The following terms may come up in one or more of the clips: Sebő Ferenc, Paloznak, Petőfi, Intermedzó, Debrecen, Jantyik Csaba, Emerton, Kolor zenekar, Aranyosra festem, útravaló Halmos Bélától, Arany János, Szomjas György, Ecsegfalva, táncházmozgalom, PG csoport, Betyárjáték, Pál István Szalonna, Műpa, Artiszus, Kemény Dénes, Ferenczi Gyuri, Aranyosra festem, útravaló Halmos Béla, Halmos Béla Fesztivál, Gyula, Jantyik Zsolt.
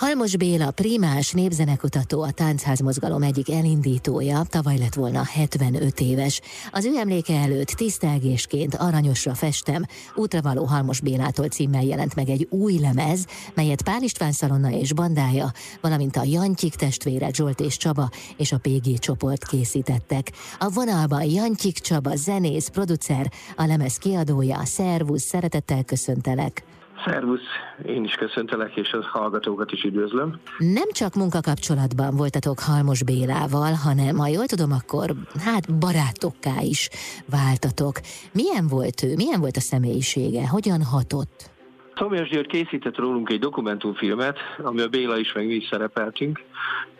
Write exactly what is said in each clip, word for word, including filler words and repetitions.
Halmos Béla primás népzenekutató, a táncházmozgalom egyik elindítója, tavaly lett volna hetvenöt éves. Az ő emléke előtt tisztelgésként Aranyosra festem, útravaló Halmos Bélától címmel jelent meg egy új lemez, melyet Pál István Szalonna és bandája, valamint a Jantyik testvérek, Zsolt és Csaba és a pé gé csoport készítettek. A vonalban Jantyik Csaba, zenész, producer, a lemez kiadója. Szervusz, szeretettel köszöntelek! Szervusz, én is köszöntelek, és a hallgatókat is üdvözlöm. Nem csak munkakapcsolatban voltatok Halmos Bélával, hanem, ha jól tudom, akkor hát barátokká is váltatok. Milyen volt ő, milyen volt a személyisége, hogyan hatott? Szomjas György készített rólunk egy dokumentumfilmet, ami a Béla is, meg mi is szerepeltünk,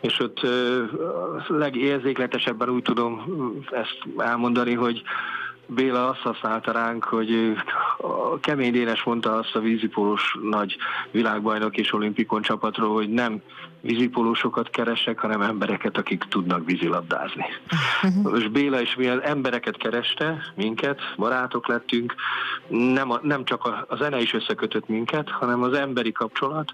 és ott a legérzékletesebben úgy tudom ezt elmondani, hogy Béla azt használta ránk, hogy a Kemény Dénes mondta azt a vízipólós nagy világbajnok és olimpikon csapatról, hogy nem vízipólósokat keresek, hanem embereket, akik tudnak vízilabdázni. Uh-huh. És Béla is milyen embereket kereste, minket, barátok lettünk, nem, a, nem csak a, a zene is összekötött minket, hanem az emberi kapcsolat,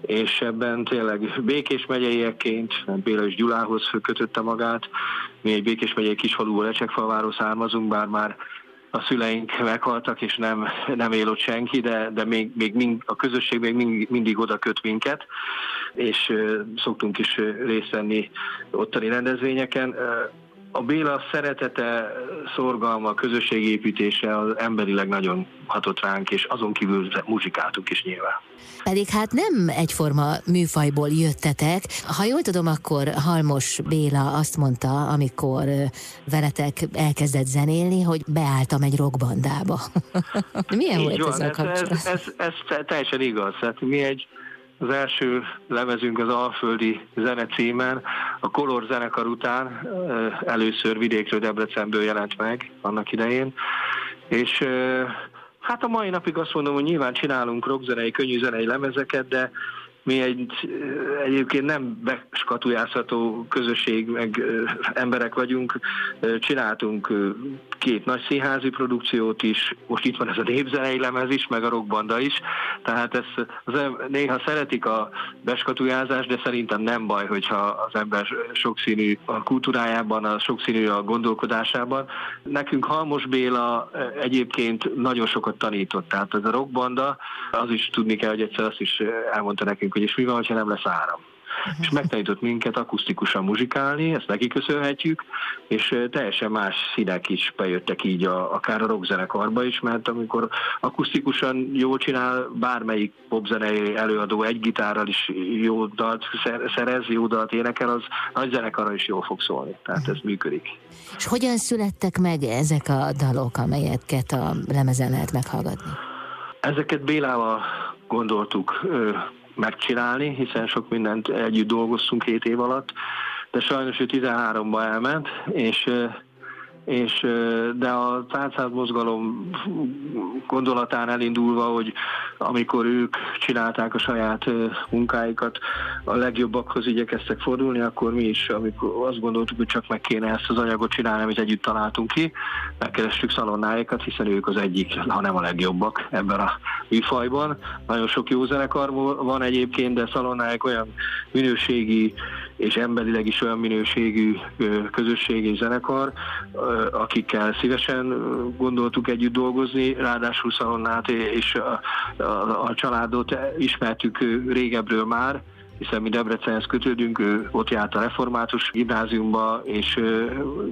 és ebben tényleg Békés megyeiekként, Béla is Gyulához kötötte magát, mi egy Békés megyei kisfaluból, Ecsegfalváról származunk, bár már a szüleink meghaltak, és nem, nem él ott senki, de, de még, még mind, a közösség még mindig, mindig oda köt minket, és uh, szoktunk is részt venni ottani rendezvényeken. Uh, a Béla szeretete, szorgalma, közösségépítése az emberileg nagyon hatott ránk, és azon kívül muzsikáltuk is nyilván. Pedig hát nem egyforma műfajból jöttetek. Ha jól tudom, akkor Halmos Béla azt mondta, amikor veletek elkezdett zenélni, hogy beálltam egy rockbandába. Milyen így volt van, ez a kapcsolat? Ez, ez, ez, ez teljesen igaz. Hát mi egy Az első lemezünk az Alföldi zene címen, a Kolor zenekar után először vidékről, Debrecenből jelent meg annak idején, és hát a mai napig azt mondom, hogy nyilván csinálunk rockzenei, könnyűzenei lemezeket, de mi egy egyébként nem beskatujázható közösség, meg emberek vagyunk, csináltunk két nagy színházi produkciót is, most itt van ez a népzenei lemez is, meg a rockbanda is, tehát ez néha szeretik a beskatujázást, de szerintem nem baj, hogyha az ember sokszínű a kultúrájában, a sokszínű a gondolkodásában. Nekünk Halmos Béla egyébként nagyon sokat tanított, tehát ez a rockbanda, az is tudni kell, hogy egyszer azt is elmondta nekünk, hogy és mi van, ha nem lesz áram. Uh-huh. És megtanított minket akusztikusan muzsikálni, ezt neki köszönhetjük, és teljesen más színek is bejöttek így, a, akár a rockzenekarba is, mert amikor akusztikusan jól csinál, bármelyik popzenei előadó egy gitárral is jó dalt szerez, jó dalt énekel, az nagy zenekarra is jól fog szólni, tehát ez működik. És hogyan születtek meg ezek a dalok, amelyeket a lemezen lehet meghallgatni? Ezeket Bélával gondoltuk megcsinálni, hiszen sok mindent együtt dolgoztunk hét év alatt, de sajnos ő tizenháromba elment, és, és, de a táncházmozgalom gondolatán elindulva, hogy amikor ők csinálták a saját munkáikat, a legjobbakhoz igyekeztek fordulni, akkor mi is, amikor azt gondoltuk, hogy csak meg kéne ezt az anyagot csinálni, amit együtt találtunk ki, megkerestük Szalonnáékat, hiszen ők az egyik, ha nem a legjobbak ebben a műfajban. Nagyon sok jó zenekar van egyébként, de Szalonnáék olyan minőségi és emberileg is olyan minőségű közösség és zenekar, akikkel szívesen gondoltuk együtt dolgozni, ráadásul Szalonnát és a, a, a családot ismertük régebről már, hiszen mi Debrecenhez kötődünk, ő ott járt a református gimnáziumba, és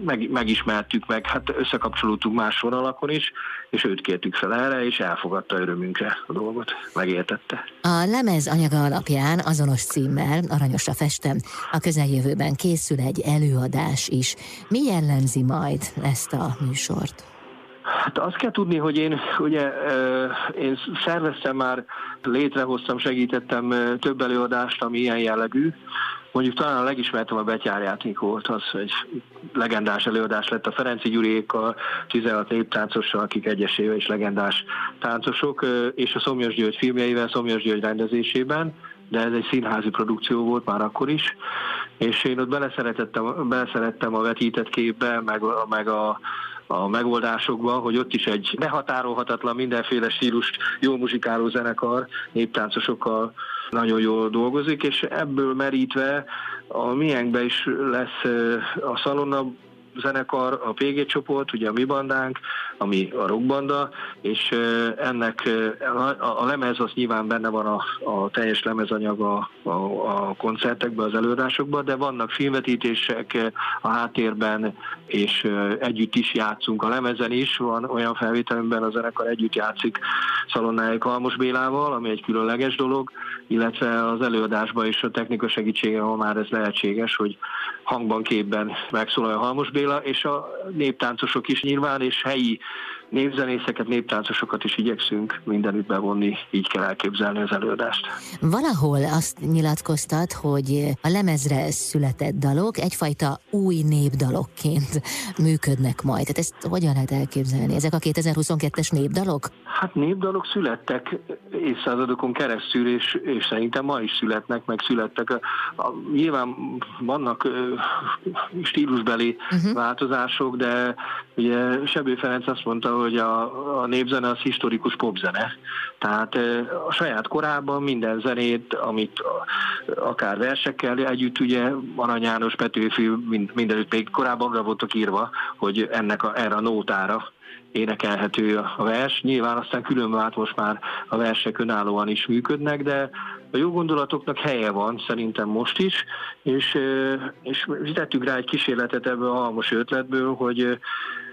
meg, megismertük meg, hát összekapcsolódtunk más vonalakon is, és őt kértük fel erre, és elfogadta örömünkre a dolgot, megértette. A lemez anyaga alapján azonos címmel, Aranyosra festem, a közeljövőben készül egy előadás is. Mi jellemzi majd ezt a műsort? Hát azt kell tudni, hogy én ugye én szerveztem már, létrehoztam, segítettem több előadást, ami ilyen jellegű. Mondjuk talán a legismertem a Betyárjáték volt, az egy legendás előadás lett a Ferenczi Gyuriékkal, tizenhat néptáncossal, akik egyesével is legendás táncosok, és a Szomjas György filmjeivel, Szomjas György rendezésében, de ez egy színházi produkció volt már akkor is, és én ott beleszerettem, beleszerettem a vetített képbe, meg, meg a a megoldásokba, hogy ott is egy behatárolhatatlan mindenféle stílust jó muzsikáló zenekar néptáncosokkal nagyon jól dolgozik, és ebből merítve a miénkben is lesz a Szalonna zenekar, a pé gé csoport, ugye a mi bandánk, ami a rockbanda, és ennek a lemez az nyilván benne van a, a teljes lemezanyaga a, a koncertekben, az előadásokban, de vannak filmvetítések a háttérben, és együtt is játszunk a lemezen is, van olyan felvételben a zenekar együtt játszik Szalonnáék Halmos Bélával, ami egy különleges dolog, illetve az előadásban is a technika segítsége, ha már ez lehetséges, hogy hangban, képben megszólalja Halmos Béla, és a néptáncosok is nyilván, és helyi népzenészeket, néptáncosokat is igyekszünk mindenütt bevonni, így kell elképzelni az előadást. Valahol azt nyilatkoztat, hogy a lemezre született dalok egyfajta új népdalokként működnek majd. Tehát ezt hogyan lehet elképzelni? Ezek a kétezer-huszonkettes népdalok? Hát népdalok születtek évszázadokon keresztül, és, és szerintem ma is születnek, meg születtek. A, a, nyilván vannak ö, stílusbeli uh-huh. változások, de ugye Sebő Ferenc azt mondta, hogy a, a népzene az historikus popzene. Tehát a saját korában minden zenét, amit akár versekkel együtt, ugye Arany János, Petőfi, mind, mindenütt még korábban voltak írva, hogy ennek a, erre a nótára énekelhető a vers. Nyilván aztán külön vált, most már a versek önállóan is működnek, de a jó gondolatoknak helye van szerintem most is, és, és tettük rá egy kísérletet ebből a Halmos ötletből, hogy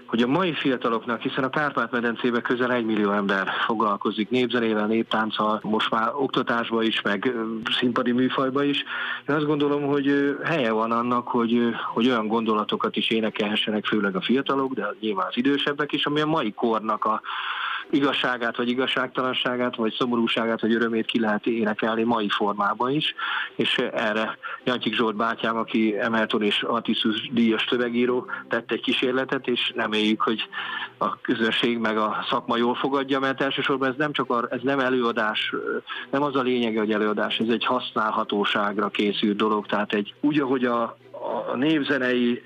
hogy a mai fiataloknak, hiszen a Kárpát-medencében közel egy millió ember foglalkozik népzenével, néptánccal, most már oktatásban is, meg színpadi műfajban is. Én azt gondolom, hogy helye van annak, hogy, hogy olyan gondolatokat is énekelhessenek, főleg a fiatalok, de nyilván az idősebbek is, ami a mai kornak a igazságát, vagy igazságtalanságát, vagy szomorúságát, vagy örömét ki lehet énekelni mai formában is, és erre Jantyik Zsolt bátyám, aki Emerton és Artiszus díjas szövegíró, tett egy kísérletet, és reméljük, hogy a közönség meg a szakma jól fogadja, mert elsősorban ez nem csak a, ez nem előadás, nem az a lényege, hogy előadás, ez egy használhatóságra készült dolog, tehát egy úgy, ahogy a, a népzenei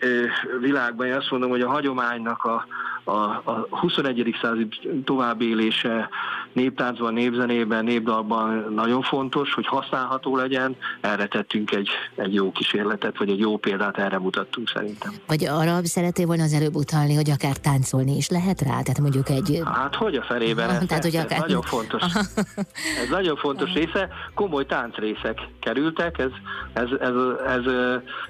világban, én azt mondom, hogy a hagyománynak a A, a huszonegyedik század továbbélése néptáncban, népzenében, népdalban nagyon fontos, hogy használható legyen. Erre tettünk egy, egy jó kísérletet, vagy egy jó példát erre mutattunk szerintem. Vagy arra szeretnél volna az előbb utalni, hogy akár táncolni is lehet rá? Tehát mondjuk egy... Hát hogy a felében? Ha, ez, tehát, hogy akár... ez nagyon fontos. Ez nagyon fontos része. Komoly táncrészek kerültek. Ez, ez, ez, ez,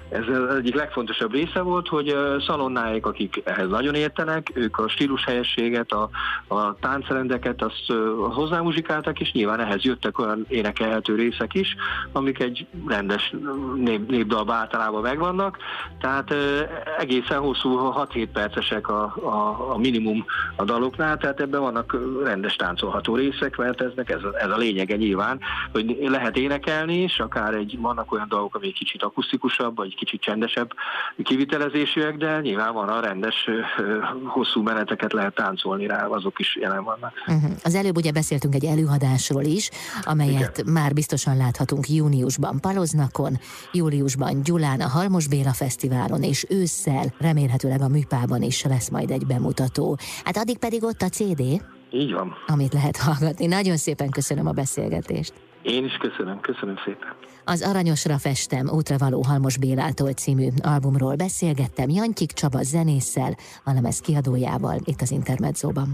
ez, ez az egyik legfontosabb része volt, hogy Szalonnáék, akik ehhez nagyon értenek, ők a stílushelyességet, a, a táncrendeket, azt uh, hozzámuzsikálták, és nyilván ehhez jöttek olyan énekelhető részek is, amik egy rendes nép, népdalban általában megvannak, tehát uh, egészen hosszú, hat-hét percesek a, a, a minimum a daloknál, tehát ebben vannak rendes táncolható részek, mert eznek ez a, ez a lényege nyilván, hogy lehet énekelni, és akár egy, vannak olyan dalok, amik kicsit akusztikusabb, vagy kicsit csendesebb kivitelezésűek, de nyilván van a rendes uh, hosszú meneteket lehet táncolni rá, azok is jelen vannak. Uh-huh. Az előbb ugye beszéltünk egy előadásról is, amelyet igen, már biztosan láthatunk júniusban Paloznakon, júliusban Gyulán a Halmos Béla Fesztiválon, és ősszel remélhetőleg a Műpában is lesz majd egy bemutató. Hát addig pedig ott a cé dé, így van, amit lehet hallgatni. Nagyon szépen köszönöm a beszélgetést. Én is köszönöm, köszönöm szépen. Az Aranyosra festem, útravaló Halmos Bélától című albumról beszélgettem Jantyik Csaba zenésszel, a lemez kiadójával itt az Intermedzóban.